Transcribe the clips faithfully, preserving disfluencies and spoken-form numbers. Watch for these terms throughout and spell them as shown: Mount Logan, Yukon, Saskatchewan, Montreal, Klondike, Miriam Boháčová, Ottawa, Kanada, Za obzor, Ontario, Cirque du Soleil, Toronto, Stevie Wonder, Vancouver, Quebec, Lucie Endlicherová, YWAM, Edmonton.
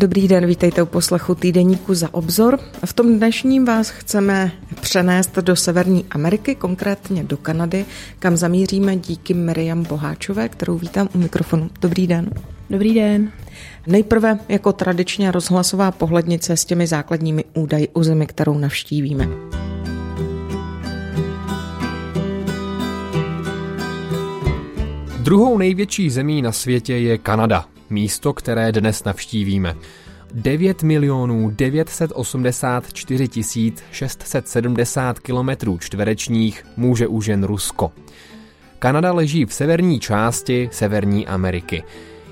Dobrý den, vítejte u poslechu týdeníku Za obzor. V tom dnešním vás chceme přenést do Severní Ameriky, konkrétně do Kanady, kam zamíříme díky Miriam Boháčové, kterou vítám u mikrofonu. Dobrý den. Dobrý den. Nejprve jako tradičně rozhlasová pohlednice s těmi základními údaji o zemi, kterou navštívíme. Druhou největší zemí na světě je Kanada, místo, které dnes navštívíme. devět milionů devět set osmdesát čtyři tisíc šest set sedmdesát kilometrů čtverečních může už jen Rusko. Kanada leží v severní části Severní Ameriky.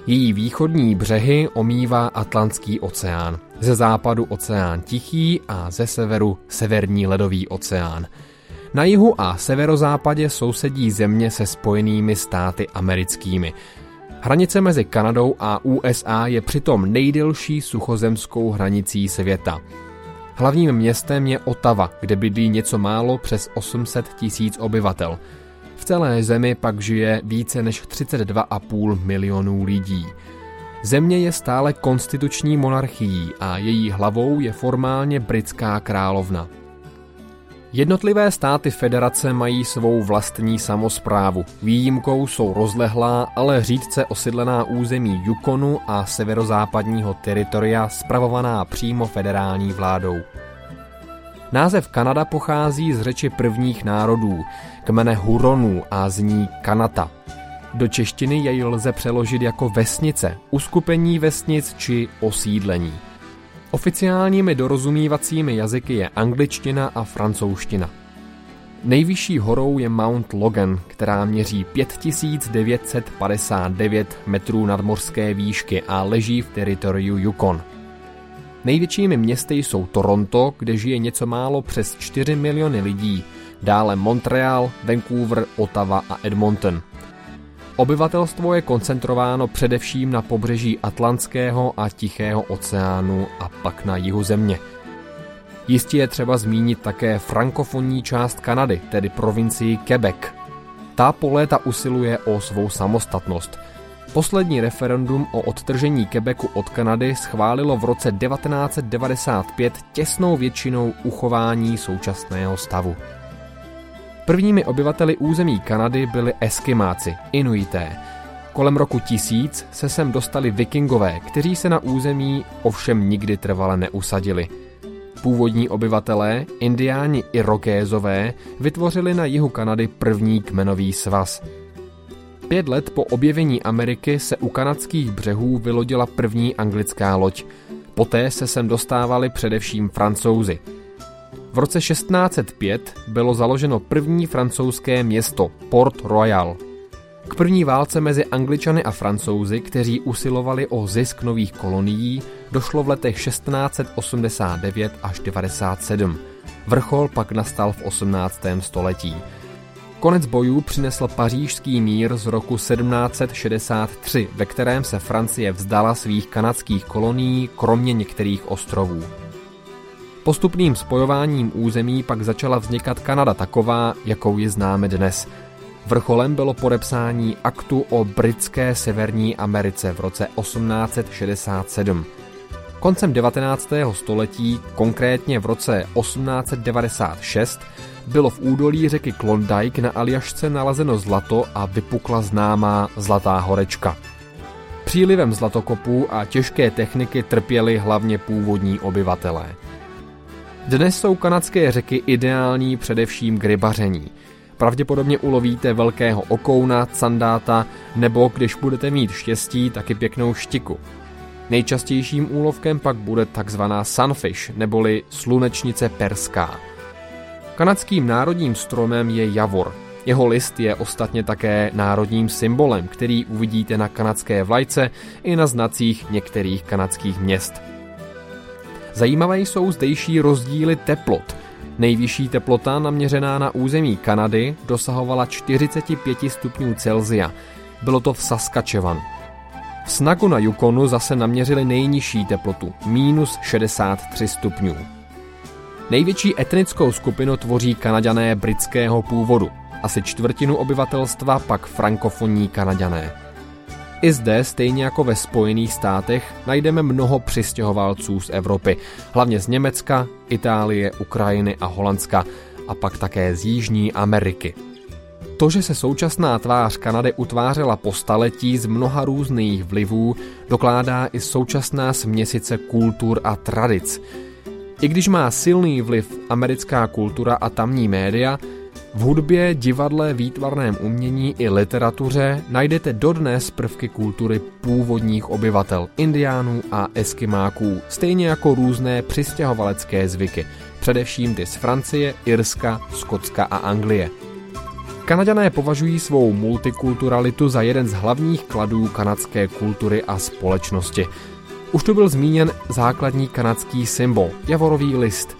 Její východní břehy omývá Atlantský oceán, ze západu oceán Tichý a ze severu Severní ledový oceán. Na jihu a severozápadě sousedí země se Spojenými státy americkými. Hranice mezi Kanadou a U S A je přitom nejdelší suchozemskou hranicí světa. Hlavním městem je Ottawa, kde bydlí něco málo přes osm set tisíc obyvatel. V celé zemi pak žije více než třicet dva a půl milionu lidí. Země je stále konstituční monarchií a její hlavou je formálně britská královna. Jednotlivé státy federace mají svou vlastní samosprávu. Výjimkou jsou rozlehlá, ale řídce osídlená území Yukonu a severozápadního teritoria spravovaná přímo federální vládou. Název Kanada pochází z řeči prvních národů, kmene Huronů a zní Kanata. Do češtiny jej lze přeložit jako vesnice, uskupení vesnic či osídlení. Oficiálními dorozumívacími jazyky je angličtina a francouzština. Nejvyšší horou je Mount Logan, která měří pět tisíc devět set padesát devět metrů nadmořské výšky a leží v teritoriu Yukon. Největšími městy jsou Toronto, kde žije něco málo přes čtyři miliony lidí, dále Montreal, Vancouver, Ottawa a Edmonton. Obyvatelstvo je koncentrováno především na pobřeží Atlantského a Tichého oceánu a pak na jihu země. Jistě je třeba zmínit také frankofonní část Kanady, tedy provincii Quebec. Ta po léta usiluje o svou samostatnost. Poslední referendum o odtržení Quebecu od Kanady schválilo v roce devatenáct set devadesát pět těsnou většinou uchování současného stavu. Prvními obyvateli území Kanady byli Eskimáci, Inuité. Kolem roku tisíc se sem dostali vikingové, kteří se na území ovšem nikdy trvale neusadili. Původní obyvatelé, indiáni Irokézové, vytvořili na jihu Kanady první kmenový svaz. Pět let po objevení Ameriky se u kanadských břehů vylodila první anglická loď. Poté se sem dostávali především Francouzi. V roce šestnáct set pět bylo založeno první francouzské město, Port Royal. K první válce mezi Angličany a Francouzi, kteří usilovali o zisk nových kolonií, došlo v letech šestnáct set osmdesát devět až devadesát sedm. Vrchol pak nastal v osmnáctém století. Konec bojů přinesl pařížský mír z roku sedmnáct set šedesát tři, ve kterém se Francie vzdala svých kanadských kolonií, kromě některých ostrovů. Postupným spojováním území pak začala vznikat Kanada taková, jakou ji známe dnes. Vrcholem bylo podepsání aktu o britské Severní Americe v roce osmnáct set šedesát sedm. Koncem devatenáctého století, konkrétně v roce osmnáct set devadesát šest, bylo v údolí řeky Klondike na Aljašce nalezeno zlato a vypukla známá Zlatá horečka. Přílivem zlatokopů a těžké techniky trpěli hlavně původní obyvatelé. Dnes jsou kanadské řeky ideální především k rybaření. Pravděpodobně ulovíte velkého okouna, candáta nebo, když budete mít štěstí, taky pěknou štiku. Nejčastějším úlovkem pak bude takzvaná sunfish, neboli slunečnice perská. Kanadským národním stromem je javor. Jeho list je ostatně také národním symbolem, který uvidíte na kanadské vlajce i na znacích některých kanadských měst. Zajímavé jsou zdejší rozdíly teplot. Nejvyšší teplota naměřená na území Kanady dosahovala čtyřicet pět stupňů Celsia. Bylo to v Saskatchewanu. V Snagu na Yukonu zase naměřili nejnižší teplotu, minus šedesát tři stupňů. Největší etnickou skupinu tvoří Kanaďané britského původu. Asi čtvrtinu obyvatelstva pak frankofonní Kanaďané. I zde, stejně jako ve Spojených státech, najdeme mnoho přistěhovalců z Evropy, hlavně z Německa, Itálie, Ukrajiny a Holandska a pak také z Jižní Ameriky. To, že se současná tvář Kanady utvářela po staletí z mnoha různých vlivů, dokládá i současná směsice kultur a tradic. I když má silný vliv americká kultura a tamní média, v hudbě, divadle, výtvarném umění i literatuře najdete dodnes prvky kultury původních obyvatel, Indiánů a Eskimáků, stejně jako různé přistěhovalecké zvyky, především ty z Francie, Irska, Skotska a Anglie. Kanaďané považují svou multikulturalitu za jeden z hlavních kladů kanadské kultury a společnosti. Už tu byl zmíněn základní kanadský symbol, javorový list.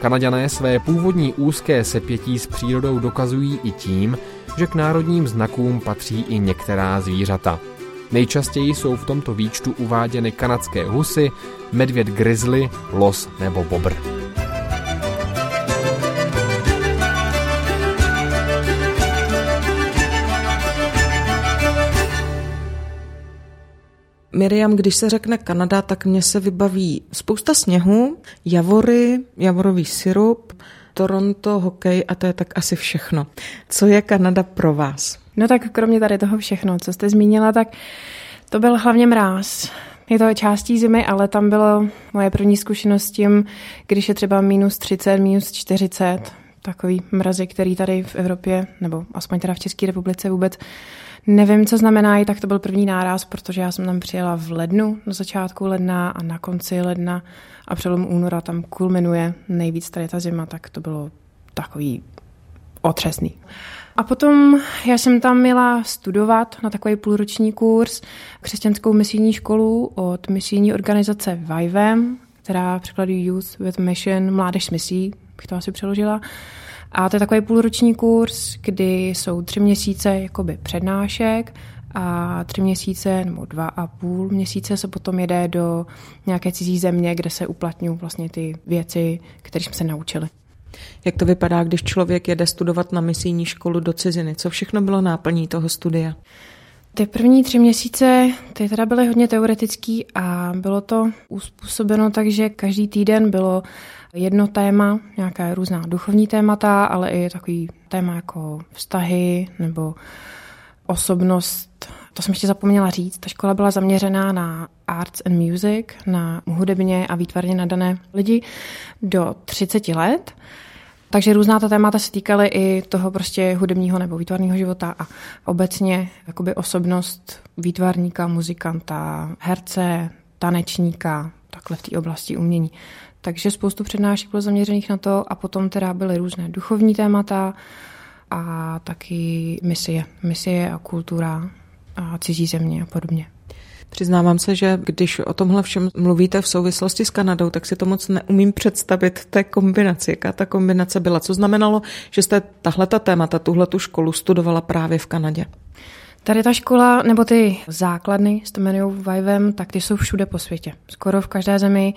Kanaďané své původní úzké sepětí s přírodou dokazují i tím, že k národním znakům patří i některá zvířata. Nejčastěji jsou v tomto výčtu uváděny kanadské husy, medvěd grizzly, los nebo bobr. Miriam, když se řekne Kanada, tak mně se vybaví spousta sněhu, javory, javorový sirup, Toronto, hokej a to je tak asi všechno. Co je Kanada pro vás? No tak kromě tady toho všechno, co jste zmínila, tak to byl hlavně mráz. Je to částí zimy, ale tam bylo moje první zkušenost s tím, když je třeba minus třicet, minus čtyřicet, takový mrazy, který tady v Evropě, nebo aspoň teda v České republice vůbec nevím, co znamená, i tak to byl první náraz, protože já jsem tam přijela v lednu, na začátku ledna a na konci ledna a přelom února tam kulminuje nejvíc tady ta zima, tak to bylo takový otřesný. A potom já jsem tam měla studovat na takový půlroční kurz křesťanskou misijní školu od misijní organizace Y W A M, která překladu Youth with Mission, mládež s misí, bych to asi přeložila. A to je takový půlroční kurz, kdy jsou tři měsíce jakoby přednášek a tři měsíce nebo dva a půl měsíce se potom jede do nějaké cizí země, kde se uplatňují vlastně ty věci, které jsme se naučili. Jak to vypadá, když člověk jede studovat na misijní školu do ciziny? Co všechno bylo náplní toho studia? Ty první tři měsíce, ty teda byly hodně teoretický a bylo to uspůsobeno tak, že každý týden bylo jedno téma, nějaká různá duchovní témata, ale i takový téma jako vztahy nebo osobnost. To jsem ještě zapomněla říct. Ta škola byla zaměřená na arts and music, na hudebně a výtvarně nadané lidi do třicet let. Takže různá ta témata se týkaly i toho prostě hudebního nebo výtvarného života a obecně jakoby osobnost výtvarníka, muzikanta, herce, tanečníka, takhle v té oblasti umění. Takže spoustu přednášek bylo zaměřených na to a potom teda byly různé duchovní témata a taky misie, misie a kultura a cizí země a podobně. Přiznávám se, že když o tomhle všem mluvíte v souvislosti s Kanadou, tak si to moc neumím představit té kombinaci, jaká ta kombinace byla. Co znamenalo, že jste tahleta témata, tuhletu školu studovala právě v Kanadě? Tady ta škola, nebo ty základny s jmenou Y W A M, tak ty jsou všude po světě. Skoro v každé zemi,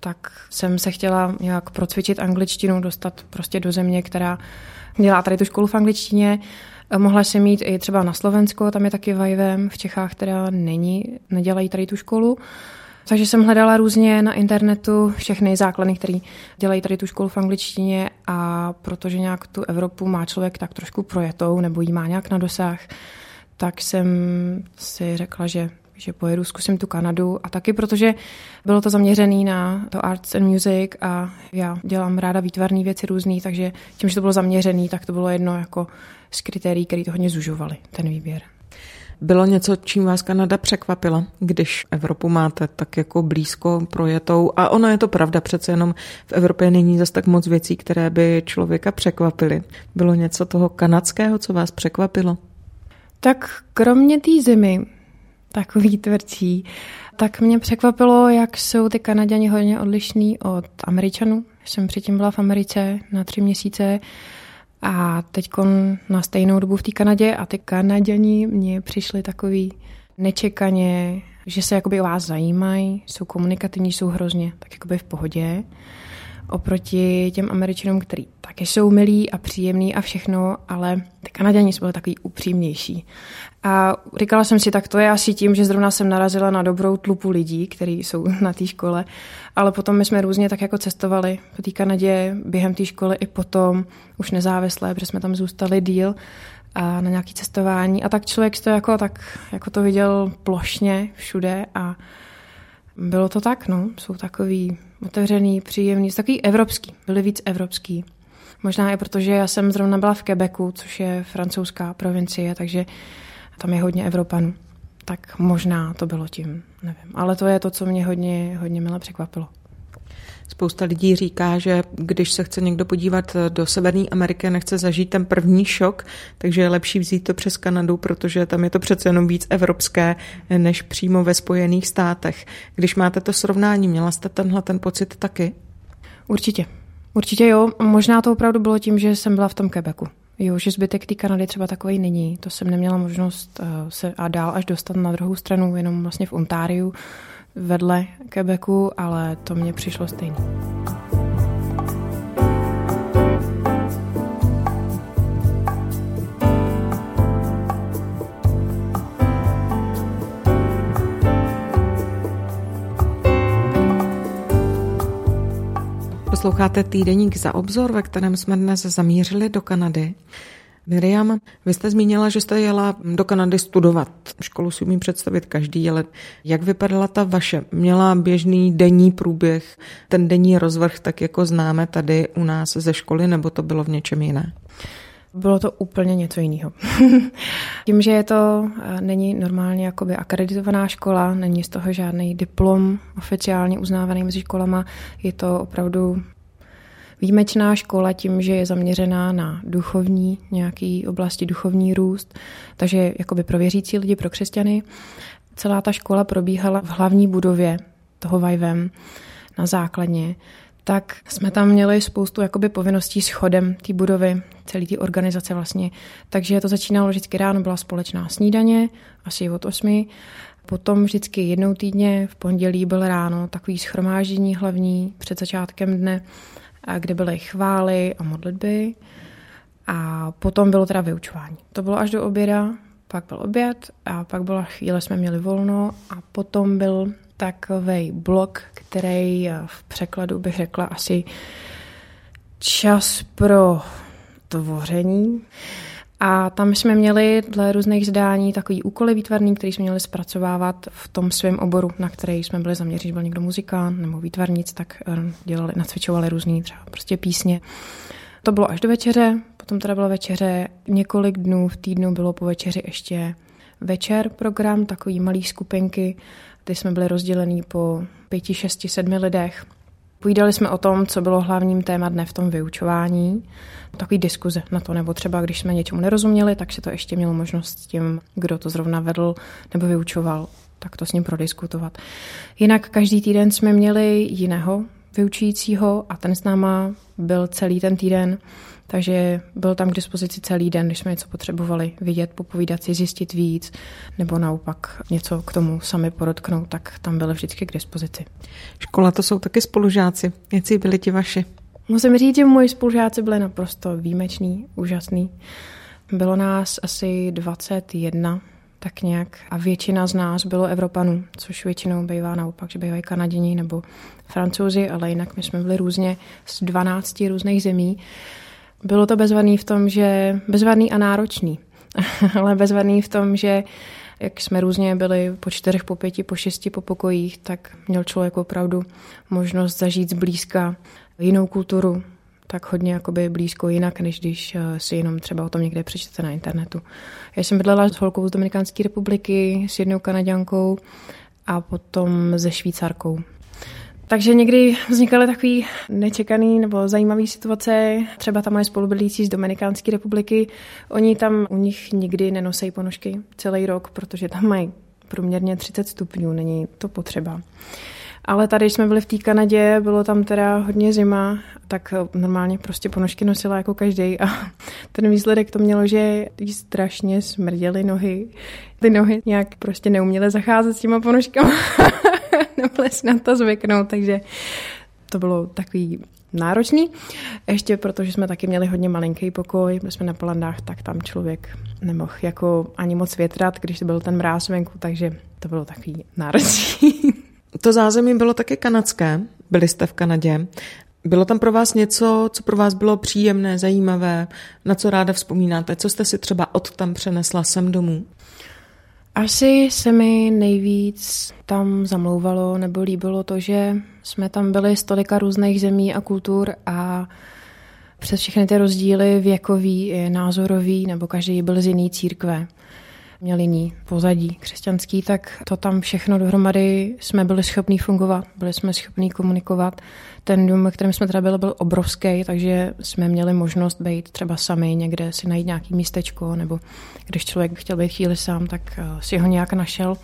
tak jsem se chtěla nějak procvičit angličtinu, dostat prostě do země, která dělá tady tu školu v angličtině. Mohla jsem jít i třeba na Slovensko, tam je taky Y W A M, v Čechách teda není, nedělají tady tu školu. Takže jsem hledala různě na internetu všechny základny, které dělají tady tu školu v angličtině a protože nějak tu Evropu má člověk tak trošku projetou nebo jí má nějak na dosah, tak jsem si řekla, že, že pojedu, zkusím tu Kanadu a taky protože bylo to zaměřené na to arts and music a já dělám ráda výtvarné věci různý, takže tím, že to bylo zaměřené, tak to bylo jedno jako z kritérií, které to hodně zužovaly, ten výběr. Bylo něco, čím vás Kanada překvapila, když Evropu máte tak jako blízko projetou a ono je to pravda, přece jenom v Evropě není zas tak moc věcí, které by člověka překvapily. Bylo něco toho kanadského, co vás překvapilo? Tak kromě té zimy, takový tvrdší, tak mě překvapilo, jak jsou ty Kanaďani hodně odlišní od Američanů. Jsem předtím byla v Americe na tři měsíce a teď na stejnou dobu v té Kanadě a ty Kanaďani mně přišli takový nečekaně, že se jakoby o vás zajímají, jsou komunikativní, jsou hrozně tak jakoby v pohodě. oproti těm Američanům, který taky jsou milí a příjemní a všechno, ale ty Kanaděni byli takový upřímnější. A říkala jsem si, tak to je asi tím, že zrovna jsem narazila na dobrou tlupu lidí, kteří jsou na té škole, ale potom my jsme různě tak jako cestovali po té Kanadě, během té školy i potom, už nezávislé, protože jsme tam zůstali díl a na nějaké cestování. A tak člověk to jako, tak, jako to viděl plošně všude a bylo to tak, no, jsou takový otevřený, příjemný, jsou takový evropský, byli víc evropský. Možná i protože já jsem zrovna byla v Quebecu, což je francouzská provincie, takže tam je hodně Evropanů. Tak možná to bylo tím, nevím. Ale to je to, co mě hodně, hodně mile překvapilo. Spousta lidí říká, že když se chce někdo podívat do Severní Ameriky a nechce zažít ten první šok, takže je lepší vzít to přes Kanadu, protože tam je to přece jenom víc evropské než přímo ve Spojených státech. Když máte to srovnání, měla jste tenhle ten pocit taky? Určitě. Určitě jo. Možná to opravdu bylo tím, že jsem byla v tom Quebecu. Jo, že zbytek té Kanady třeba takový není. To jsem neměla možnost se a dál až dostat na druhou stranu, jenom vlastně v Ontariu, vedle Quebecu, ale to mně přišlo stejné. Posloucháte týdeník Za obzor, ve kterém jsme dnes zamířili do Kanady. Miriam, vy jste zmínila, že jste jela do Kanady studovat. Školu si umí představit každý, ale jak vypadala ta vaše? Měla běžný denní průběh, ten denní rozvrh, tak jako známe tady u nás ze školy, nebo to bylo v něčem jiné? Bylo to úplně něco jiného. Tím, že je to není normálně jakoby akreditovaná škola, není z toho žádný diplom oficiálně uznávaný mezi školama, je to opravdu výjimečná škola tím, že je zaměřená na duchovní, nějaký oblasti duchovní růst, takže jakoby pro věřící lidi, pro křesťany. Celá ta škola probíhala v hlavní budově toho Y W A M na základně. Tak jsme tam měli spoustu jakoby povinností s chodem té budovy, celý té organizace vlastně. Takže to začínalo vždycky ráno, byla společná snídaně, asi od osmi. Potom vždycky jednou týdně v pondělí byl ráno takový shromáždění hlavní před začátkem dne, kde byly chvály a modlitby. A potom bylo teda vyučování. To bylo až do oběda, pak byl oběd a pak byla chvíle, jsme měli volno a potom byl takovej blok, který v překladu bych řekla asi čas pro tvoření. A tam jsme měli dle různých zdání takový úkoly výtvarný, který jsme měli zpracovávat v tom svém oboru, na který jsme byli zaměřeni, byl někdo muzikant nebo výtvarnic, tak dělali, nacvičovali různý třeba prostě písně. To bylo až do večeře, potom teda byla večeře, několik dnů v týdnu bylo po večeři ještě večer program, takový malý skupinky, kdy jsme byli rozdělení po pěti, šesti, sedmi lidech. Povídali jsme o tom, co bylo hlavním téma dne v tom vyučování, takový diskuze na to, nebo třeba když jsme něčemu nerozuměli, tak se to ještě mělo možnost s tím, kdo to zrovna vedl nebo vyučoval, tak to s ním prodiskutovat. Jinak každý týden jsme měli jiného vyučujícího a ten s náma byl celý ten týden, takže byl tam k dispozici celý den, když jsme něco potřebovali vidět, popovídat si, zjistit víc, nebo naopak něco k tomu sami podotknout, tak tam byly vždycky k dispozici. Škola to jsou taky spolužáci. Jaký byli ti vaši? Musím říct, že moji spolužáci byli naprosto výjimeční, úžasný. Bylo nás asi dvacet jedna, tak nějak, a většina z nás bylo Evropanů, což většinou bývá naopak, že bývají Kanaděni nebo Francouzi, ale jinak my jsme byli různě z dvanácti různých zemí. Bylo to bezvadný v tom, že bezvadný a náročný, ale bezvadný v tom, že jak jsme různě byli po čtyřech, po pěti, po šesti, po pokojích, tak měl člověk opravdu možnost zažít zblízka jinou kulturu, tak hodně jakoby blízko jinak, než když si jenom třeba o tom někde přečtete na internetu. Já jsem bydlela s holkou z Dominikánské republiky, s jednou Kanaďankou a potom se Švýcarkou. Takže někdy vznikaly takový nečekaný nebo zajímavý situace. Třeba tam mají spolubydlící z Dominikánské republiky. Oni tam, u nich nikdy nenosejí ponožky celý rok, protože tam mají průměrně třicet stupňů, není to potřeba. Ale tady jsme byli v té Kanadě, bylo tam teda hodně zima, tak normálně prostě ponožky nosila jako každý a ten výsledek to mělo, že jí strašně smrděly nohy. Ty nohy nějak prostě neuměly zacházet s těma ponožkama. Nebyla si na to zvyknout, takže to bylo takový náročný. Ještě protože jsme taky měli hodně malinký pokoj, byli jsme na Polandách, tak tam člověk nemohl jako ani moc větrat, když byl ten mráz venku, takže to bylo takový náročný. To zázemí bylo taky kanadské, byli jste v Kanadě. Bylo tam pro vás něco, co pro vás bylo příjemné, zajímavé, na co ráda vzpomínáte? Co jste si třeba od tam přenesla sem domů? Asi se mi nejvíc tam zamlouvalo nebo líbilo to, že jsme tam byli z tolika různých zemí a kultur a přes všechny ty rozdíly věkový, názorový, nebo každý byl z jiný církve, měl jiný pozadí křesťanský, tak to tam všechno dohromady jsme byli schopní fungovat, byli jsme schopní komunikovat. Ten dům, ve kterém jsme teda byli, byl obrovský, takže jsme měli možnost být třeba sami někde, si najít nějaký místečko, nebo když člověk chtěl být chvíli sám, tak si ho nějak našel.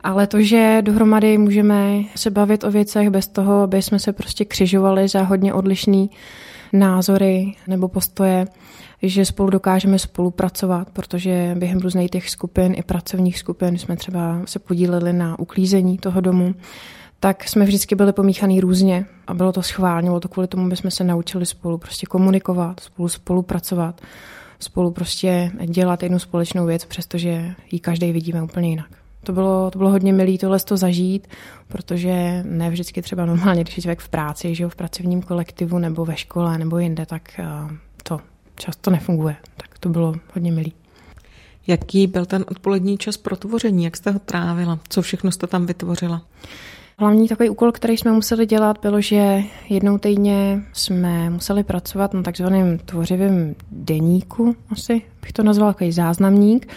Ale to, že dohromady můžeme se bavit o věcech bez toho, aby jsme se prostě křižovali za hodně odlišný názory nebo postoje, že spolu dokážeme spolupracovat, protože během různých těch skupin i pracovních skupin jsme třeba se podíleli na uklízení toho domu, tak jsme vždycky byli pomíchaný různě a bylo to schválně, bylo to kvůli tomu, aby jsme se naučili spolu prostě komunikovat, spolu spolupracovat, spolu prostě dělat jednu společnou věc, přestože ji každý vidíme úplně jinak. To bylo, to bylo hodně milý tohle to zažít, protože ne vždycky třeba normálně, když je člověk v práci, že jo, v pracovním kolektivu nebo ve škole nebo jinde, tak to často nefunguje. Tak to bylo hodně milý. Jaký byl ten odpolední čas pro tvoření? Jak jste ho trávila? Co všechno jste tam vytvořila? Hlavní takový úkol, který jsme museli dělat, bylo, že jednou týdně jsme museli pracovat na takzvaném tvořivém deníku, asi bych to nazvala, takový záznamník,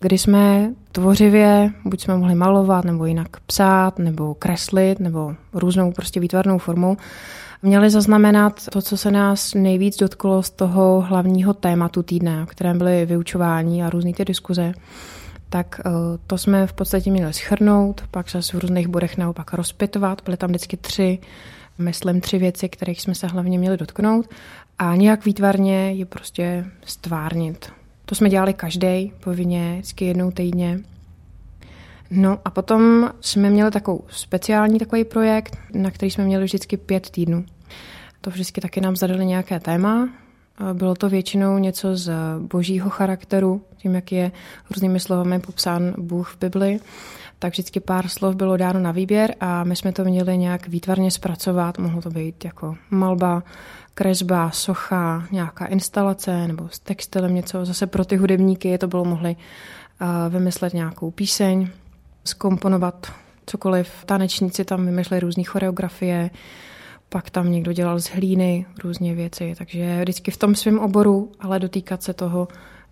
kdy jsme tvořivě, buď jsme mohli malovat, nebo jinak psát, nebo kreslit, nebo různou prostě výtvarnou formou, měli zaznamenat to, co se nás nejvíc dotklo z toho hlavního tématu týdne, o kterém byly vyučování a různý ty diskuze. Tak to jsme v podstatě měli shrnout, pak se v různých bodech naopak rozpitovat, byly tam vždycky tři, myslím, tři věci, kterých jsme se hlavně měli dotknout a nějak výtvarně je prostě stvárnit. To jsme dělali každý povinně, vždycky jednou týdně. No a potom jsme měli takovou speciální takový projekt, na který jsme měli vždycky pět týdnů. To vždycky taky nám zadali nějaké téma. Bylo to většinou něco z božího charakteru, tím, jak je různými slovami popsán Bůh v Bibli. Tak vždycky pár slov bylo dáno na výběr a my jsme to měli nějak výtvarně zpracovat. Mohlo to být jako malba, kresba, socha, nějaká instalace nebo s textilem něco. Zase pro ty hudebníky to bylo mohli vymyslet nějakou píseň, zkomponovat cokoliv. Tanečníci tam vymysleli různé choreografie, pak tam někdo dělal z hlíny různé věci. Takže vždycky v tom svém oboru, ale dotýkat se toho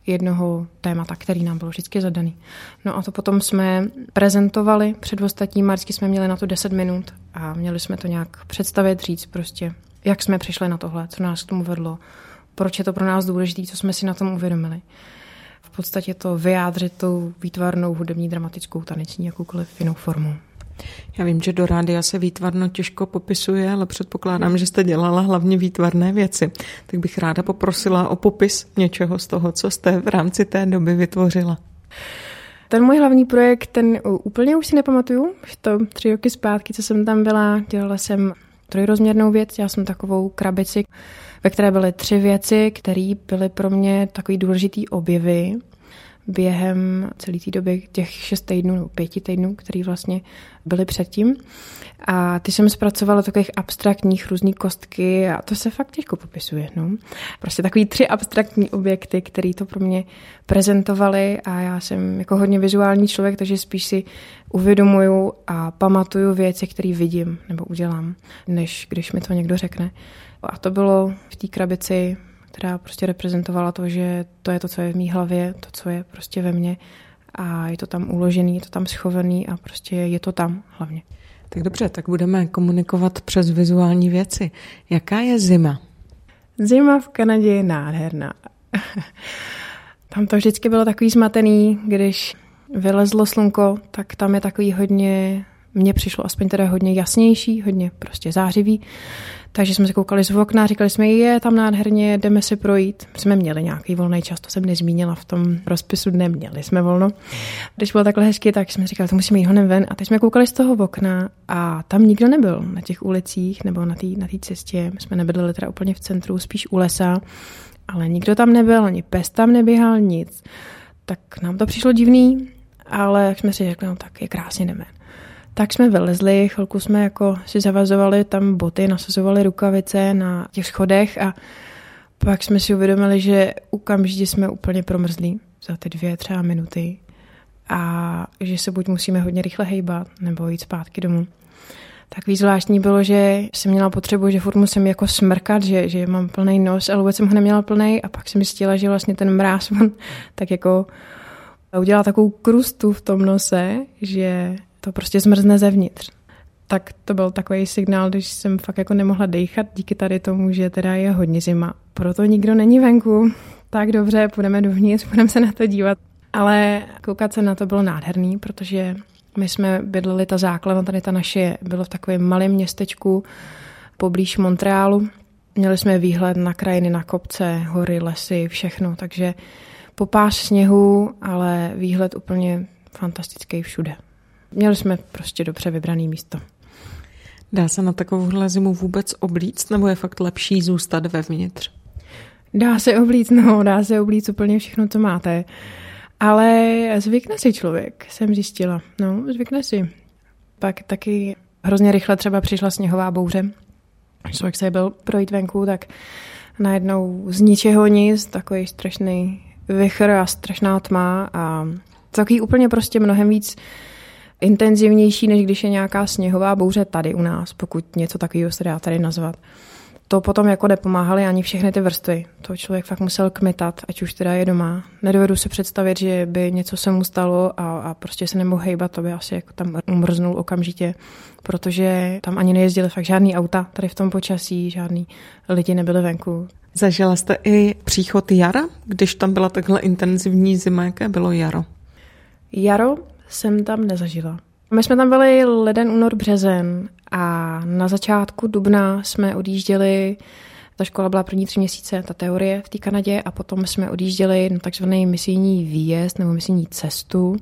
jednoho témata, který nám bylo vždycky zadaný. No a to potom jsme prezentovali před ostatními, vždycky jsme měli na to deset minut a měli jsme to nějak představit, říct prostě, jak jsme přišli na tohle, co nás k tomu vedlo, proč je to pro nás důležité, co jsme si na tom uvědomili. V podstatě to vyjádřit tou výtvarnou, hudební, dramatickou, taneční, jakoukoliv jinou formu. Já vím, že do rádia se výtvarno těžko popisuje, ale předpokládám, že jste dělala hlavně výtvarné věci. Tak bych ráda poprosila o popis něčeho z toho, co jste v rámci té doby vytvořila. Ten můj hlavní projekt, ten úplně už si nepamatuju, už to tři roky zpátky, co jsem tam byla, dělala jsem trojrozměrnou věc, já jsem takovou krabici, ve které byly tři věci, které byly pro mě takový důležitý objevy během celé té doby těch šest týdnů nebo pěti týdnů, který vlastně byly předtím. A ty jsem zpracovala takových abstraktních různých kostky a to se fakt těžko popisuje. No. Prostě takový tři abstraktní objekty, které to pro mě prezentovaly a já jsem jako hodně vizuální člověk, takže spíš si uvědomuju a pamatuju věci, které vidím nebo udělám, než když mi to někdo řekne. A to bylo v té krabici, která prostě reprezentovala to, že to je to, co je v mý hlavě, to, co je prostě ve mně a je to tam uložený, je to tam schovaný a prostě je to tam hlavně. Tak dobře, tak budeme komunikovat přes vizuální věci. Jaká je zima? Zima v Kanadě je nádherná. Tam to vždycky bylo takový zmatený, když vylezlo slunko, tak tam je takový hodně mně přišlo aspoň teda hodně jasnější, hodně prostě zářivý. Takže jsme se koukali z okna, říkali jsme, je tam nádherně, jdeme si projít. Jsme měli nějaký volný čas, to jsem nezmínila v tom rozpisu, neměli jsme volno. Když bylo takhle hezky, tak jsme říkali, to musíme jít honem ven. A teď jsme koukali z toho okna a tam nikdo nebyl na těch ulicích nebo na té na té cestě. My jsme nebydleli teda úplně v centru, spíš u lesa, ale nikdo tam nebyl, ani pes tam neběhal, nic. Tak nám to přišlo divný, ale jak jsme si řekli, no tak je krásně, jdeme. Tak jsme vylezli, chvilku jsme jako si zavazovali tam boty, nasazovali rukavice na těch schodech a pak jsme si uvědomili, že okamžitě jsme úplně promrzlí za ty dvě, třeba minuty a že se buď musíme hodně rychle hejbat nebo jít zpátky domů. Takový zvláštní bylo, že jsem měla potřebu, že furt musím jako smrkat, že, že mám plnej nos, ale vůbec jsem ho neměla plnej a pak jsem zjistila, že vlastně ten mráz on tak jako udělal takovou krustu v tom nose, že to prostě zmrzne zevnitř. Tak to byl takový signál, když jsem fakt jako nemohla dejchat díky tady tomu, že teda je hodně zima. Proto nikdo není venku. Tak dobře, půjdeme dovnitř, půjdeme se na to dívat. Ale koukat se na to bylo nádherný, protože my jsme bydleli, ta základna, tady ta naše, bylo v takovém malém městečku poblíž Montrealu. Měli jsme výhled na krajiny, na kopce, hory, lesy, všechno. Takže popáž sněhu, ale výhled úplně fantastický všude. Měli jsme prostě dobře vybrané místo. Dá se na takovouhle zimu vůbec oblíct, nebo je fakt lepší zůstat vevnitř? Dá se oblíct, no, dá se oblíct úplně všechno, co máte. Ale zvykne si člověk, jsem zjistila. No, zvykne si. Pak taky hrozně rychle třeba přišla sněhová bouře. Člověk se byl projít venku, tak najednou z ničeho nic, takový strašný vichr a strašná tma a takový úplně prostě mnohem víc intenzivnější, než když je nějaká sněhová bouře tady u nás, pokud něco takového se dá tady nazvat. To potom jako nepomáhaly ani všechny ty vrstvy. To člověk fakt musel kmitat, ať už teda je doma. Nedovedu se představit, že by něco se mu stalo a, a prostě se nemohl hejbat, to by asi jako tam umrznul okamžitě, protože tam ani nejezdili fakt žádný auta tady v tom počasí, žádný lidi nebyli venku. Zažila jste i příchod jara, když tam byla takhle intenzivní zima, jaké bylo jaro? Jaro jsem tam nezažila. My jsme tam byli leden, únor, březen a na začátku dubna jsme odjížděli, ta škola byla první tři měsíce, ta teorie v té Kanadě a potom jsme odjížděli na takzvaný misijní výjezd nebo misijní cestu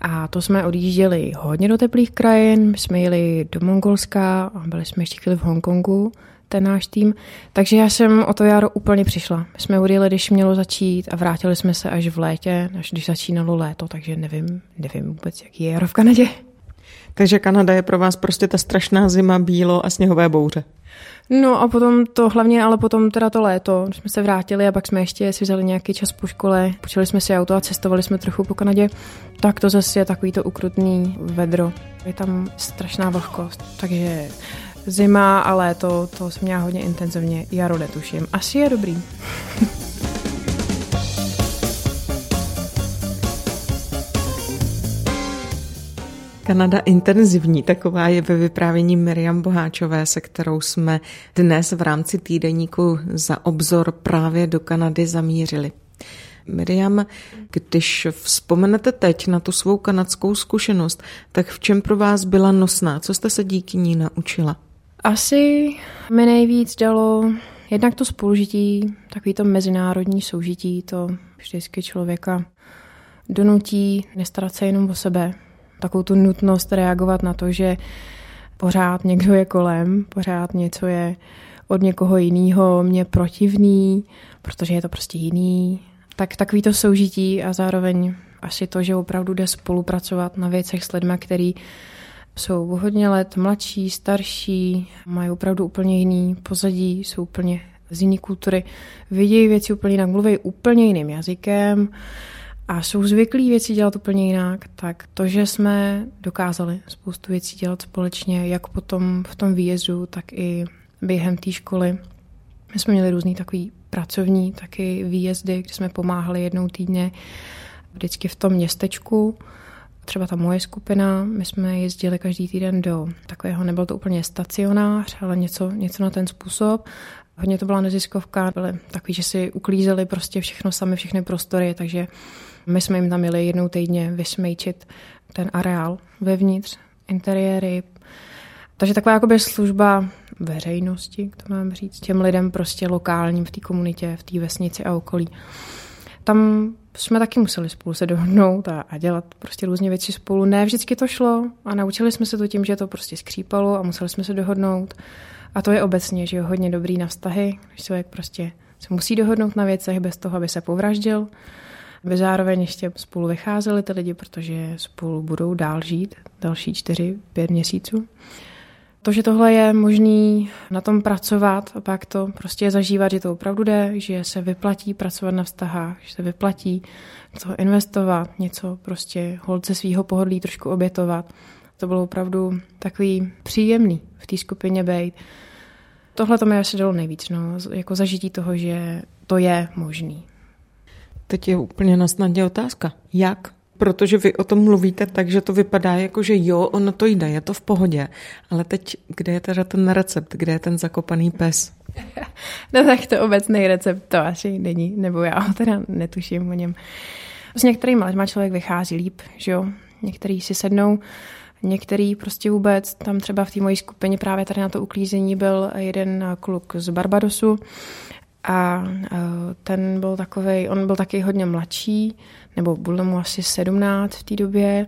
a to jsme odjížděli hodně do teplých krajin, my jsme jeli do Mongolska a byli jsme ještě chvíli v Hongkongu, ten náš tým, takže já jsem o to jaro úplně přišla. My jsme odjeli, když mělo začít a vrátili jsme se až v létě, až když začínalo léto, takže nevím, nevím vůbec, jaký je jaro v Kanadě. Takže Kanada je pro vás prostě ta strašná zima, bílo a sněhové bouře. No a potom to hlavně, ale potom teda to léto, když jsme se vrátili a pak jsme ještě si vzali nějaký čas po škole, půjčili jsme si auto a cestovali jsme trochu po Kanadě, tak to zase je takový to ukrutný vedro. Je tam strašná vlhkost, takže zima a léto, to jsem měla hodně intenzivně, jaro netuším. Asi je dobrý. Kanada intenzivní, taková je ve vyprávění Miriam Boháčové, se kterou jsme dnes v rámci týdeníku Za obzor právě do Kanady zamířili. Miriam, když vzpomenete teď na tu svou kanadskou zkušenost, tak v čem pro vás byla nosná? Co jste se díky ní naučila? Asi mi nejvíc dalo jednak to spolužití, takový to mezinárodní soužití, to vždycky člověka donutí nestarat se jenom o sebe. Takovou tu nutnost reagovat na to, že pořád někdo je kolem, pořád něco je od někoho jiného mě protivný, protože je to prostě jiný. Tak takový to soužití a zároveň asi to, že opravdu jde spolupracovat na věcech s lidmi, který jsou hodně let mladší, starší, mají opravdu úplně jiný pozadí, jsou úplně z jiné kultury, vidějí věci úplně jinak, mluví úplně jiným jazykem a jsou zvyklí věci dělat úplně jinak. Tak to, že jsme dokázali spoustu věcí dělat společně, jak potom v tom výjezdu, tak i během té školy. My jsme měli různý takový pracovní taky výjezdy, kde jsme pomáhali jednou týdně vždycky v tom městečku. Třeba ta moje skupina, my jsme jezdili každý týden do takového, nebyl to úplně stacionář, ale něco, něco na ten způsob. Hodně to byla neziskovka, byly takový, že si uklízeli prostě všechno sami, všechny prostory, takže my jsme jim tam měli jednou týdně vysmejčit ten areál vevnitř interiéry. Takže taková jakoby služba veřejnosti, to mám říct, těm lidem prostě lokálním v té komunitě, v té vesnici a okolí. Tam jsme taky museli spolu se dohodnout a, a dělat prostě různě věci spolu. Ne vždycky to šlo a naučili jsme se to tím, že to prostě skřípalo a museli jsme se dohodnout. A to je obecně, že je hodně dobrý na vztahy, že člověk prostě se musí dohodnout na věcech bez toho, aby se povraždil. Aby zároveň ještě spolu vycházeli ty lidi, protože spolu budou dál žít další čtyři, pět měsíců. To, že tohle je možný na tom pracovat a pak to prostě zažívat, že to opravdu jde, že se vyplatí pracovat na vztahách, že se vyplatí něco investovat, něco prostě holt ze svýho pohodlí trošku obětovat. To bylo opravdu takový příjemný v té skupině bejt. Tohle to mi asi dalo nejvíc, no, jako zažití toho, že to je možný. Teď je úplně na snadě otázka. Jak? Protože vy o tom mluvíte tak, že to vypadá jako, že jo, ono to jde, je to v pohodě. Ale teď, kde je teda ten recept? Kde je ten zakopaný pes? No tak to obecný recept to asi není, nebo já ho teda netuším o něm. S některými lidmi člověk vychází líp, že jo? Některý si sednou, některý prostě vůbec. Tam třeba v té mojí skupině právě tady na to uklízení byl jeden kluk z Barbadosu, a ten byl takovej, on byl taky hodně mladší, nebo bylo mu asi sedmnáct v té době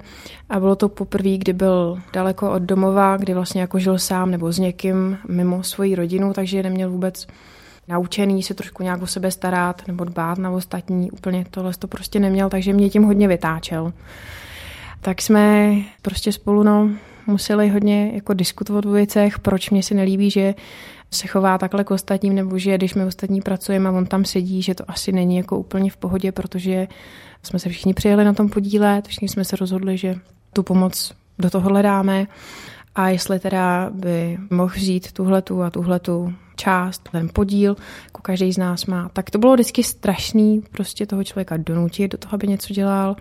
a bylo to poprvé, kdy byl daleko od domova, kdy vlastně jako žil sám nebo s někým mimo svoji rodinu, takže neměl vůbec naučený se trošku nějak o sebe starat nebo dbát na ostatní, úplně tohle to prostě neměl, takže mě tím hodně vytáčel. Tak jsme prostě spolu no, museli hodně jako diskutovat o věcech, proč mě se nelíbí, že se chová takhle k ostatním, nebo že když my ostatní pracujeme a on tam sedí, že to asi není jako úplně v pohodě, protože jsme se všichni přijeli na tom podílet, všichni jsme se rozhodli, že tu pomoc do toho dáme a jestli teda by mohl vzít tuhletu a tuhletu část, ten podíl, jako každý z nás má. Tak to bylo vždycky strašný prostě toho člověka donutit do toho, aby něco dělal.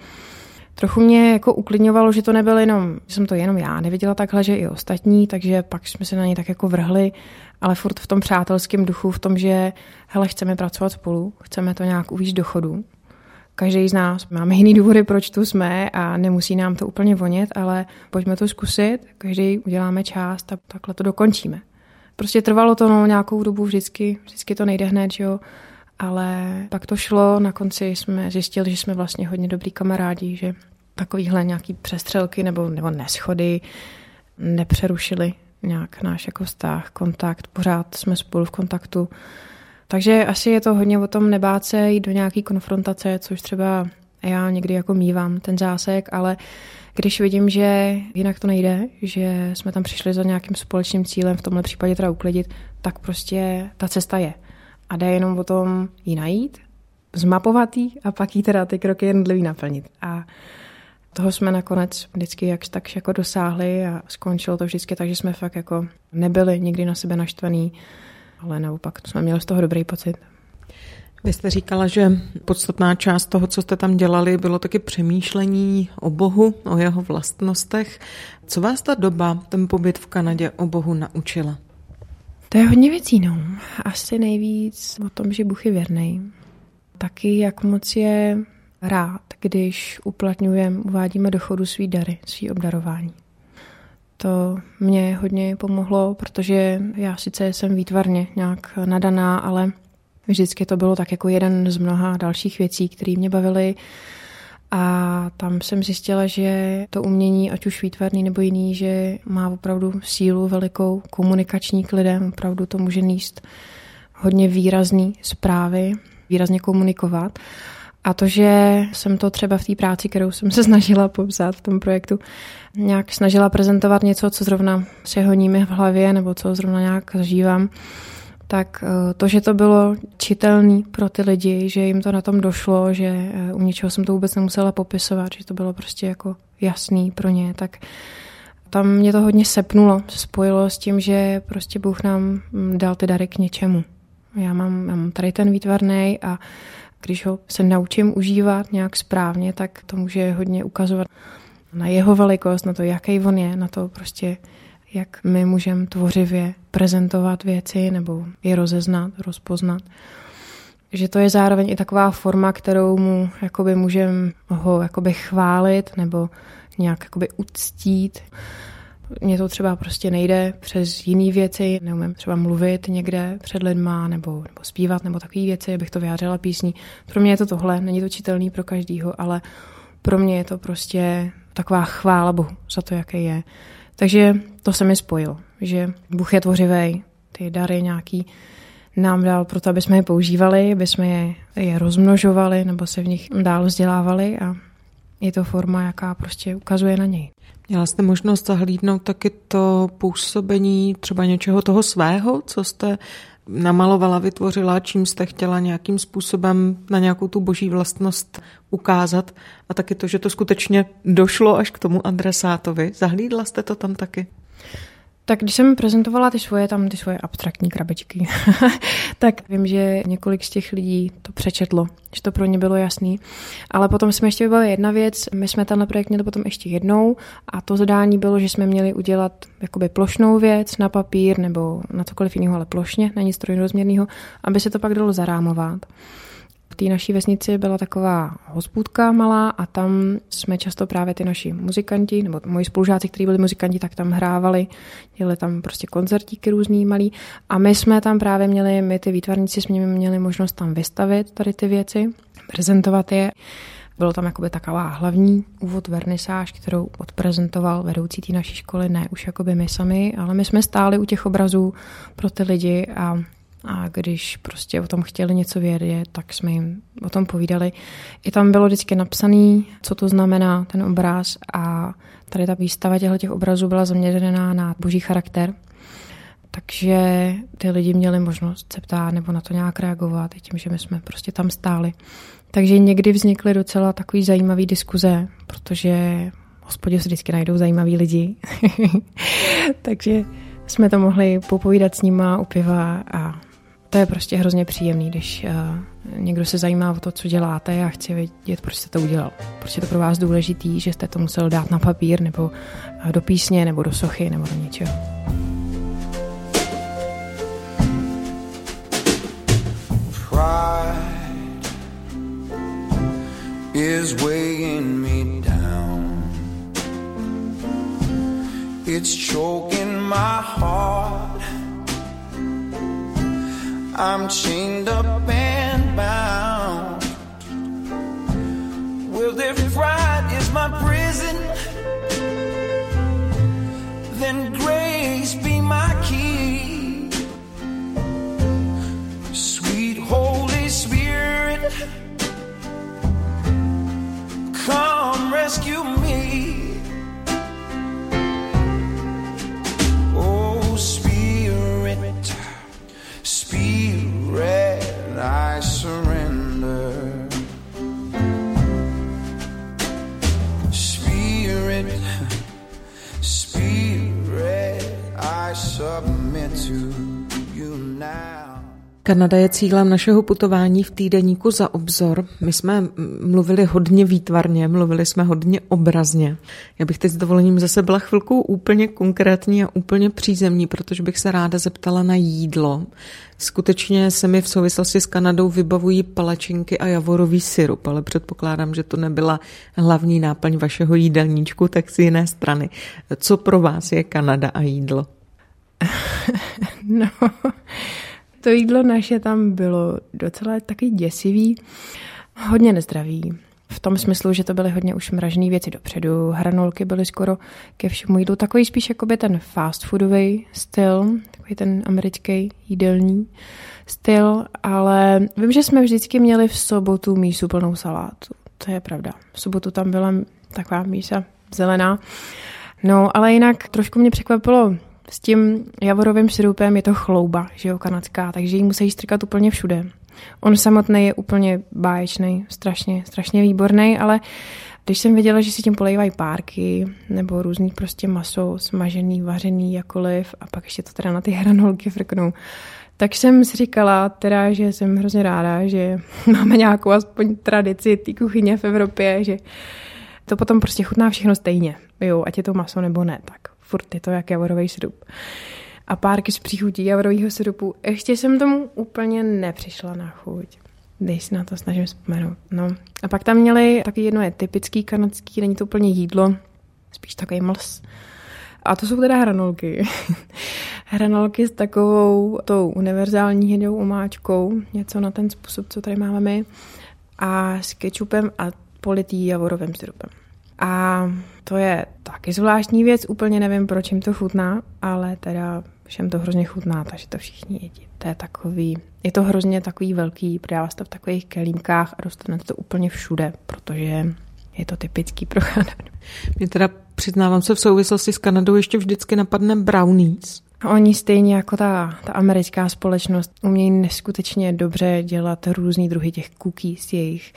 Trochu mě jako uklidňovalo, že to nebyl jenom, že jsem to jenom já neviděla takhle, že i ostatní, takže pak jsme se na ně tak jako vrhli, ale furt v tom přátelském duchu, v tom, že hele, chceme pracovat spolu, chceme to nějak uvést do chodu. Každý z nás máme jiný důvody, proč tu jsme a nemusí nám to úplně vonět, ale pojďme to zkusit, každý uděláme část a takhle to dokončíme. Prostě trvalo to no, nějakou dobu vždycky, vždycky to nejde hned, že jo. Ale pak to šlo, na konci jsme zjistili, že jsme vlastně hodně dobrý kamarádi, že takovýhle nějaký přestřelky nebo, nebo neschody nepřerušili nějak náš jako vztah, kontakt, pořád jsme spolu v kontaktu. Takže asi je to hodně o tom nebát se jít do nějaký konfrontace, což třeba já někdy jako mívám ten zásek, ale když vidím, že jinak to nejde, že jsme tam přišli za nějakým společným cílem, v tomhle případě teda uklidit, tak prostě ta cesta je. A jde jenom o tom ji najít, zmapovat ji a pak ji teda ty kroky jednotlivý naplnit. A toho jsme nakonec vždycky jak tak jako dosáhli a skončilo to vždycky tak, že jsme fakt jako nebyli nikdy na sebe naštvaný, ale naopak jsme měli z toho dobrý pocit. Vy jste říkala, že podstatná část toho, co jste tam dělali, bylo taky přemýšlení o Bohu, o jeho vlastnostech. Co vás ta doba, ten pobyt v Kanadě o Bohu naučila? To je hodně věcí, no. Asi nejvíc o tom, že Bůh je věrnej. Taky, jak moc je rád, když uplatňujeme, uvádíme do chodu svý dary, svý obdarování. To mě hodně pomohlo, protože já sice jsem výtvarně nějak nadaná, ale vždycky to bylo tak jako jeden z mnoha dalších věcí, které mě bavily. A tam jsem zjistila, že to umění, ať už výtvarný nebo jiný, že má opravdu sílu velikou komunikační k lidem, opravdu to může nést hodně výrazný zprávy, výrazně komunikovat. A to, že jsem to třeba v té práci, kterou jsem se snažila popsat v tom projektu, nějak snažila prezentovat něco, co zrovna se honíme v hlavě nebo co zrovna nějak zažívám, tak to, že to bylo čitelný pro ty lidi, že jim to na tom došlo, že u něčeho jsem to vůbec nemusela popisovat, že to bylo prostě jako jasný pro ně, tak tam mě to hodně sepnulo, spojilo s tím, že prostě Bůh nám dal ty dary k něčemu. Já mám, já mám tady ten výtvarnej a když ho se naučím užívat nějak správně, tak to může hodně ukazovat na jeho velikost, na to, jaký on je, na to prostě jak my můžeme tvořivě prezentovat věci nebo je rozeznat, rozpoznat. Že to je zároveň i taková forma, kterou mu jakoby můžeme ho jakoby chválit nebo nějak jakoby uctít. Mně to třeba prostě nejde přes jiné věci, neumím třeba mluvit někde před lidma nebo, nebo zpívat nebo takové věci, abych to vyjádřila písní. Pro mě je to tohle, není to čitelný pro každýho, ale pro mě je to prostě taková chvála Bohu za to, jaký je. Takže to se mi spojilo, že Bůh je tvořivý, ty dary nějaký nám dal proto, aby jsme je používali, aby jsme je, je rozmnožovali nebo se v nich dál vzdělávali a je to forma, jaká prostě ukazuje na něj. Měla jste možnost zahlídnout taky to působení třeba něčeho toho svého, co jste namalovala, vytvořila, čím jste chtěla nějakým způsobem na nějakou tu boží vlastnost ukázat a taky to, že to skutečně došlo až k tomu adresátovi. Zahlídla jste to tam taky? Tak když jsem prezentovala ty svoje tam ty svoje abstraktní krabičky, tak vím, že několik z těch lidí to přečetlo, že to pro ně bylo jasný. Ale potom jsme ještě vybavili jedna věc, my jsme tenhle projekt měli potom ještě jednou a to zadání bylo, že jsme měli udělat jakoby plošnou věc na papír nebo na cokoliv jiného, ale plošně, na nic trojrozměrného, aby se to pak dalo zarámovat. V té naší vesnici byla taková hospůdka malá a tam jsme často právě ty naši muzikanti, nebo moji spolužáci, kteří byli muzikanti, tak tam hrávali, dělali tam prostě koncertíky různý malý a my jsme tam právě měli, my ty výtvarníci jsme měli možnost tam vystavit tady ty věci, prezentovat je. Bylo tam jakoby taková hlavní úvod vernisáž, kterou odprezentoval vedoucí té naší školy, ne už jakoby my sami, ale my jsme stáli u těch obrazů pro ty lidi a A když prostě o tom chtěli něco vědět, tak jsme jim o tom povídali. I tam bylo vždycky napsaný, co to znamená ten obraz a tady ta výstava těchto obrazů byla zaměřená na boží charakter. Takže ty lidi měli možnost se ptát nebo na to nějak reagovat i tím, že my jsme prostě tam stáli. Takže někdy vznikly docela takový zajímavý diskuze, protože v hospodě se vždycky najdou zajímaví lidi. Takže jsme to mohli popovídat s nima u piva a to je prostě hrozně příjemný, když uh, někdo se zajímá o to, co děláte a chce vědět, proč jste to udělal. Proč je to pro vás důležitý, že jste to musel dát na papír nebo uh, do písně nebo do sochy nebo do něčeho. I'm chained up and bound. Well, if pride is my prison, then grace be my key. Sweet Holy Spirit, come rescue me. Oh, Spirit, Spirit, I surrender. Spirit, Spirit, I submit to you now. Kanada je cílem našeho putování v týdeníku Za obzor. My jsme mluvili hodně výtvarně, mluvili jsme hodně obrazně. Já bych teď s dovolením zase byla chvilkou úplně konkrétní a úplně přízemní, protože bych se ráda zeptala na jídlo. Skutečně se mi v souvislosti s Kanadou vybavují palačinky a javorový sirup, ale předpokládám, že to nebyla hlavní náplň vašeho jídelníčku, tak z jiné strany. Co pro vás je Kanada a jídlo? No... To jídlo naše tam bylo docela taky děsivý, hodně nezdravý. V tom smyslu, že to byly hodně už mražené věci dopředu, hranolky byly skoro ke všemu jídlu. Takový spíš jakoby ten fast foodový styl, takový ten americký jídelní styl, ale vím, že jsme vždycky měli v sobotu mísu plnou salátu. To je pravda. V sobotu tam byla taková mísa zelená. No, ale jinak trošku mě překvapilo, s tím javorovým sirupem je to chlouba, že jo, kanadská, takže ji musí strkat úplně všude. On samotný je úplně báječný, strašně, strašně výborný, ale když jsem viděla, že si tím polejvají párky nebo různý prostě maso, smažený, vařený, jakoliv, a pak ještě to teda na ty hranolky frknou, tak jsem si říkala teda, že jsem hrozně ráda, že máme nějakou aspoň tradici té kuchyně v Evropě, že to potom prostě chutná všechno stejně, jo, ať je to maso nebo ne, tak furt je to jak javorový sirup. A párky z příchutí javorového sirupu, ještě jsem tomu úplně nepřišla na chuť. Když si na to snažím vzpomenout. No. A pak tam měli taky jedno je typický kanadský, není to úplně jídlo, spíš takový mls. A to jsou teda hranolky. Hranolky s takovou tou univerzální hnědou omáčkou, něco na ten způsob, co tady máme my, a s kečupem a politý javorovým syrupem. A to je taky zvláštní věc, úplně nevím, proč jim to chutná, ale teda všem to hrozně chutná, takže to všichni jedí. To je takový, je to hrozně takový velký, prodává se to v takových kelímkách a dostanete to úplně všude, protože je to typický pro Kanadu. Mě teda, přiznávám se, v souvislosti s Kanadou ještě vždycky napadne brownies. Oni stejně jako ta, ta americká společnost umějí neskutečně dobře dělat různý druhy těch cookies jejich.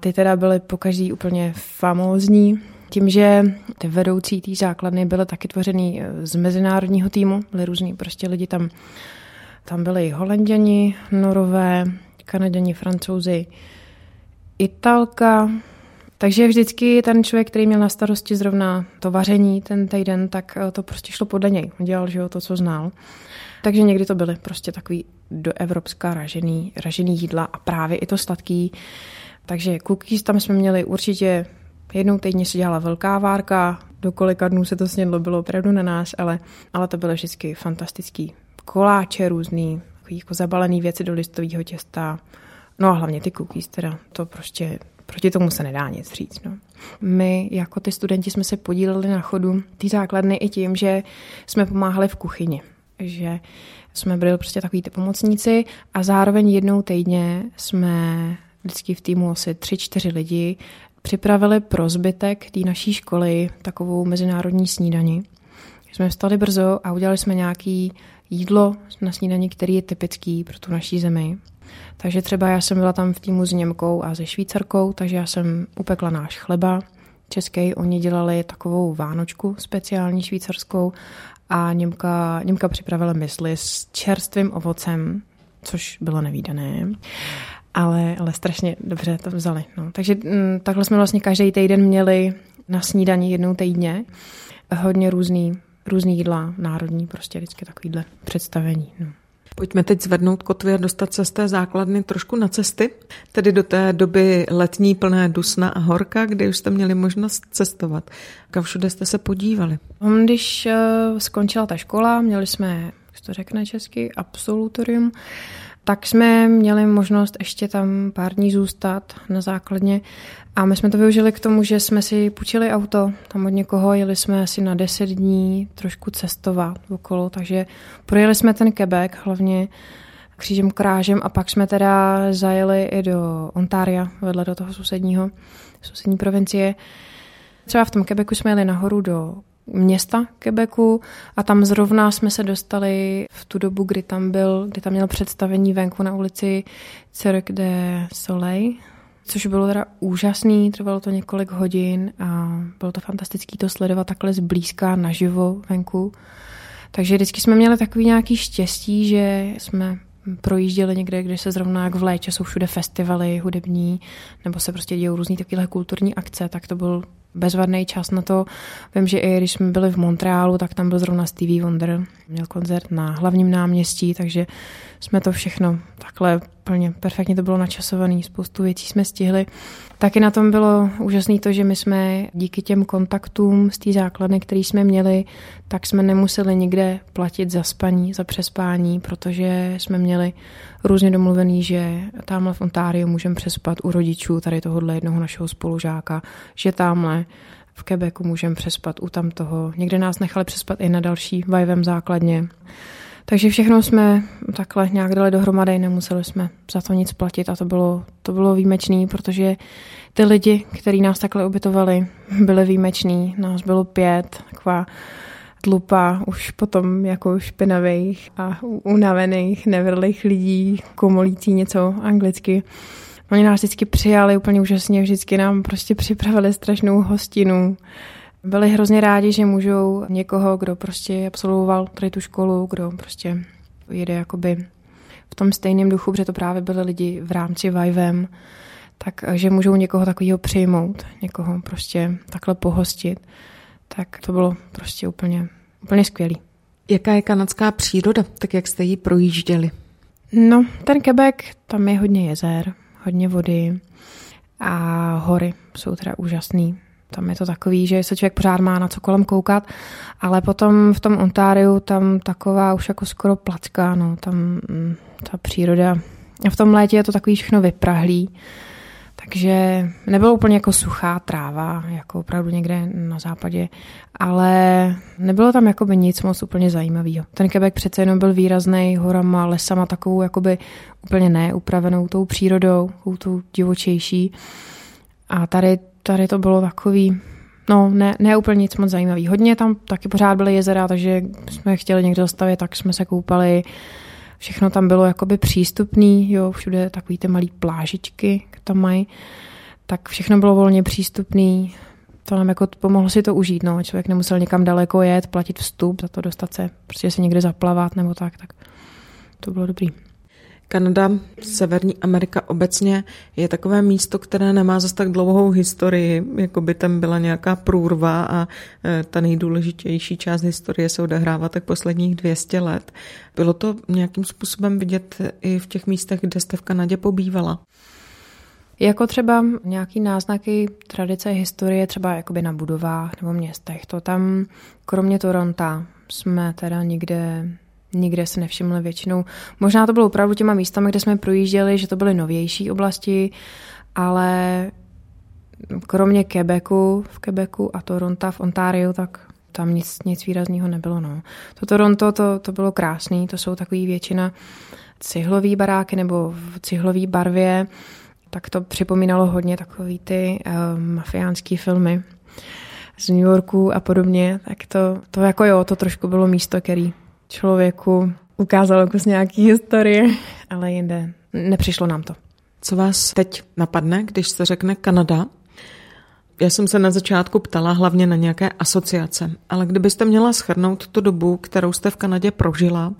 Ty teda byly pokaždý úplně famózní, tím, že ty vedoucí té základny byly taky tvořený z mezinárodního týmu, byly různý prostě lidi tam. Tam byli Holanděni, Norové, Kanaděni, Francouzi, Italka. Takže vždycky ten člověk, který měl na starosti zrovna to vaření ten týden, tak to prostě šlo podle něj. Dělal, že jo, to, co znal. Takže někdy to byly prostě takový doevropská ražený, ražený jídla a právě i to sladký. Takže cookies tam jsme měli určitě, jednou týdně se dělala velká várka, do kolika dnů se to snědlo, bylo opravdu na nás, ale, ale to bylo vždycky fantastický. Koláče různý, jako zabalené věci do listového těsta, no a hlavně ty cookies teda, to prostě, proti tomu se nedá nic říct. No. My jako ty studenti jsme se podíleli na chodu ty základny i tím, že jsme pomáhali v kuchyni, že jsme byli prostě takový ty pomocníci a zároveň jednou týdně jsme vždycky v týmu asi tři, čtyři lidi připravili pro zbytek té naší školy takovou mezinárodní snídani. Jsme vstali brzo a udělali jsme nějaký jídlo na snídani, který je typický pro tu naší zemi. Takže třeba já jsem byla tam v týmu s Němkou a se Švýcarkou, takže já jsem upekla náš chleba český. Oni dělali takovou vánočku speciální švýcarskou a Němka, Němka připravila mysli s čerstvým ovocem, což bylo nevídané. Ale, ale strašně dobře to vzali. No. Takže m, takhle jsme vlastně každý týden měli na snídani jednou týdně hodně různý, různý jídla, národní, prostě vždycky takovýhle představení. No. Pojďme teď zvednout kotvy a dostat se z té základny trošku na cesty, tedy do té doby letní plné dusna a horka, kde už jste měli možnost cestovat. Kam všude jste se podívali? Když uh, skončila ta škola, měli jsme, jak to řekne česky, absolutorium, tak jsme měli možnost ještě tam pár dní zůstat na základně a my jsme to využili k tomu, že jsme si půjčili auto tam od někoho, jeli jsme asi na deset dní trošku cestovat okolo, takže projeli jsme ten Quebec, hlavně křížem krážem a pak jsme teda zajeli i do Ontária, vedle do toho sousedního, sousední provincie. Třeba v tom Quebecu jsme jeli nahoru do města Quebecu a tam zrovna jsme se dostali v tu dobu, kdy tam byl, kdy tam měl představení venku na ulici Cirque du Soleil, což bylo teda úžasný, trvalo to několik hodin a bylo to fantastický to sledovat takhle zblízka naživo venku. Takže vždycky jsme měli takový nějaký štěstí, že jsme projížděli někde, kde se zrovna jak v létě jsou všude festivaly hudební nebo se prostě dějou různý takovéhle kulturní akce, tak to byl bezvadný čas na to. Vím, že i když jsme byli v Montrealu, tak tam byl zrovna Stevie Wonder. Měl koncert na hlavním náměstí, takže jsme to všechno takhle plně perfektně to bylo načasované. Spoustu věcí jsme stihli. Taky na tom bylo úžasné to, že my jsme díky těm kontaktům z té základny, které jsme měli, tak jsme nemuseli nikde platit za spaní, za přespání, protože jsme měli různě domluvený, že tamhle v Ontáriu můžeme přespat u rodičů tady tohohle jednoho našeho spolužáka, že tamhle v Quebecu můžeme přespat u tamtoho. Někde nás nechali přespat i na další Y W A M základně. Takže všechno jsme takhle nějak dali dohromady, nemuseli jsme za to nic platit a to bylo, to bylo výjimečný, protože ty lidi, kteří nás takhle ubytovali, byli výjimeční. Nás bylo pět, taková tlupa už potom jako špinavých a unavených, nevrlých lidí, komolící něco anglicky. Oni nás vždycky přijali úplně úžasně, vždycky nám prostě připravili strašnou hostinu. Byli hrozně rádi, že můžou někoho, kdo prostě absolvoval tady tu školu, kdo prostě jede jakoby v tom stejném duchu, protože to právě byli lidi v rámci Y W A M, takže můžou někoho takového přijmout, někoho prostě takhle pohostit. Tak to bylo prostě úplně, úplně skvělý. Jaká je kanadská příroda, tak jak jste ji projížděli? No, ten Quebec, tam je hodně jezer, hodně vody a hory jsou teda úžasný. Tam je to takový, že se člověk pořád má na co kolem koukat, ale potom v tom Ontáriu tam taková už jako skoro placka, no, tam ta příroda. A v tom létě je to takový všechno vyprahlý, takže nebylo úplně jako suchá tráva, jako opravdu někde na západě, ale nebylo tam jakoby nic moc úplně zajímavého. Ten Quebec přece jenom byl výrazný horama, lesama, takovou jakoby úplně neupravenou tou přírodou, tou divočejší. A tady, tady to bylo takový, no ne, ne úplně nic moc zajímavý. Hodně tam taky pořád byly jezera, takže jsme chtěli někde zastavit, tak jsme se koupali. Všechno tam bylo jakoby přístupný, jo, všude takový ty malý plážičky, které tam mají, tak všechno bylo volně přístupný. To nám jako pomohlo si to užít, no, člověk nemusel někam daleko jet, platit vstup, za to dostat se, prostě se někde zaplavat nebo tak, tak to bylo dobrý. Kanada, Severní Amerika obecně je takové místo, které nemá zas tak dlouhou historii, jako by tam byla nějaká průrva a ta nejdůležitější část historie se odehrává tak posledních dvě stě let. Bylo to nějakým způsobem vidět i v těch místech, kde jste v Kanadě pobývala? Jako třeba nějaký náznaky tradice historie třeba jakoby na budovách nebo městech. To tam, kromě Toronta, jsme teda nikde... Nikde se nevšimli většinou. Možná to bylo opravdu těma místami, kde jsme projížděli, že to byly novější oblasti, ale kromě Quebecu, v Quebecu a Toronta v Ontáriu, tak tam nic, nic výrazného nebylo. No. To Toronto, to, to bylo krásný, to jsou takový většina cihlový baráky nebo v cihlové barvě, tak to připomínalo hodně takový ty uh, mafiánský filmy z New Yorku a podobně. Tak to, to jako jo, to trošku bylo místo, který člověku ukázalo kus nějaký historie, ale jinde nepřišlo nám to. Co vás teď napadne, když se řekne Kanada? Já jsem se na začátku ptala hlavně na nějaké asociace, ale kdybyste měla shrnout tu dobu, kterou jste v Kanadě prožila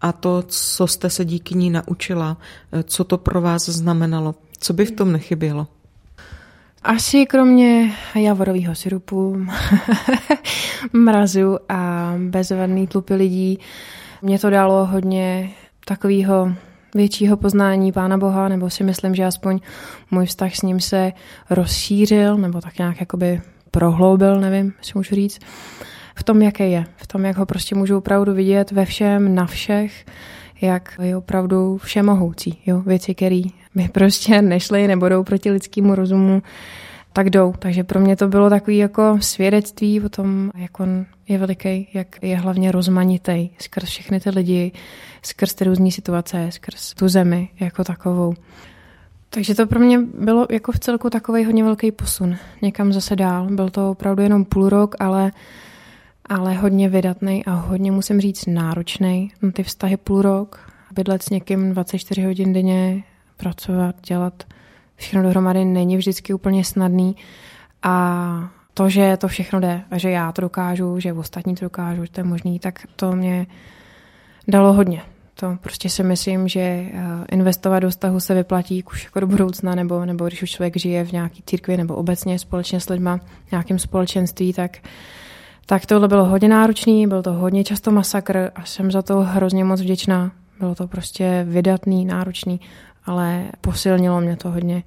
a to, co jste se díky ní naučila, co to pro vás znamenalo, co by v tom nechybělo? Asi kromě javorového syrupu, mrazu a bezvadný tlupy lidí, mě to dalo hodně takového většího poznání Pána Boha, nebo si myslím, že aspoň můj vztah s ním se rozšířil, nebo tak nějak jakoby prohloubil, nevím, si můžu říct, v tom, jaký je, v tom, jak ho prostě můžu opravdu vidět ve všem, na všech, jak je opravdu všemohoucí, jo, věci, které mi prostě nešly, nebudou proti lidskému rozumu, tak jdou. Takže pro mě to bylo takový jako svědectví o tom, jak on je veliký, jak je hlavně rozmanitý skrz všechny ty lidi, skrz ty různý situace, skrz tu zemi jako takovou. Takže to pro mě bylo jako v celku takovej hodně velký posun. Někam zase dál. Byl to opravdu jenom půl rok, ale ale hodně vydatnej a hodně, musím říct, náročnej. No, ty vztahy půl rok, bydlet s někým dvacet čtyři hodin denně, pracovat, dělat všechno dohromady není vždycky úplně snadný. A to, že to všechno jde, a že já to dokážu, že ostatní to dokážu, že to je možný, tak to mě dalo hodně. To prostě si myslím, že investovat do vztahu se vyplatí už jako do budoucna, nebo, nebo když už člověk žije v nějaký církvi nebo obecně společně s lidma, nějakým společenství, tak Tak tohle bylo hodně náročný, byl to hodně často masakr a jsem za to hrozně moc vděčná. Bylo to prostě vydatný, náročný, ale posilnilo mě to hodně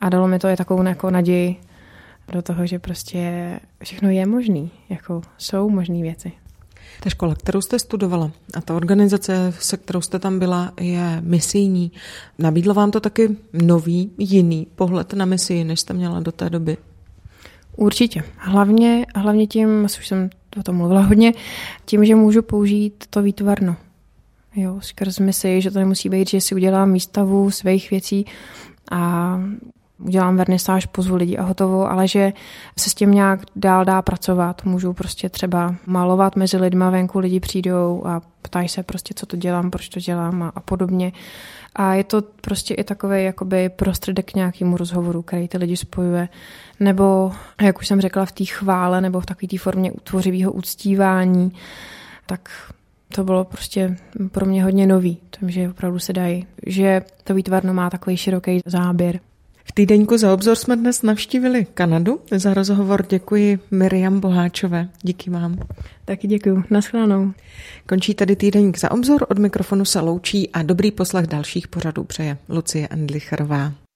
a dalo mi to i takovou jako naději do toho, že prostě všechno je možný, jako jsou možný věci. Ta škola, kterou jste studovala a ta organizace, se kterou jste tam byla, je misijní. Nabídla vám to taky nový, jiný pohled na misii, než jste měla do té doby? Určitě. Hlavně, hlavně tím, už jsem o tom mluvila hodně, tím, že můžu použít to výtvarno. Jo, skrz misi, že to nemusí být, že si udělám výstavu svých věcí a udělám vernisáž, pozvu lidi a hotovo, ale že se s tím nějak dál dá pracovat. Můžu prostě třeba malovat mezi lidma, venku lidi přijdou a ptají se prostě, co to dělám, proč to dělám a, a podobně. A je to prostě i takový jakoby prostředek k nějakému rozhovoru, který ty lidi spojuje. Nebo, jak už jsem řekla, v té chvále nebo v takové té formě tvořivého uctívání, tak to bylo prostě pro mě hodně nový, takže opravdu se dají, že to výtvarno má takový široký záběr. V týdeňku Za obzor jsme dnes navštívili Kanadu. Za rozhovor děkuji Miriam Boháčové. Díky vám. Taky děkuji. Naschledanou. Končí tady týdeník Za obzor. Od mikrofonu se loučí a dobrý poslech dalších pořadů přeje Lucie Endlicherová.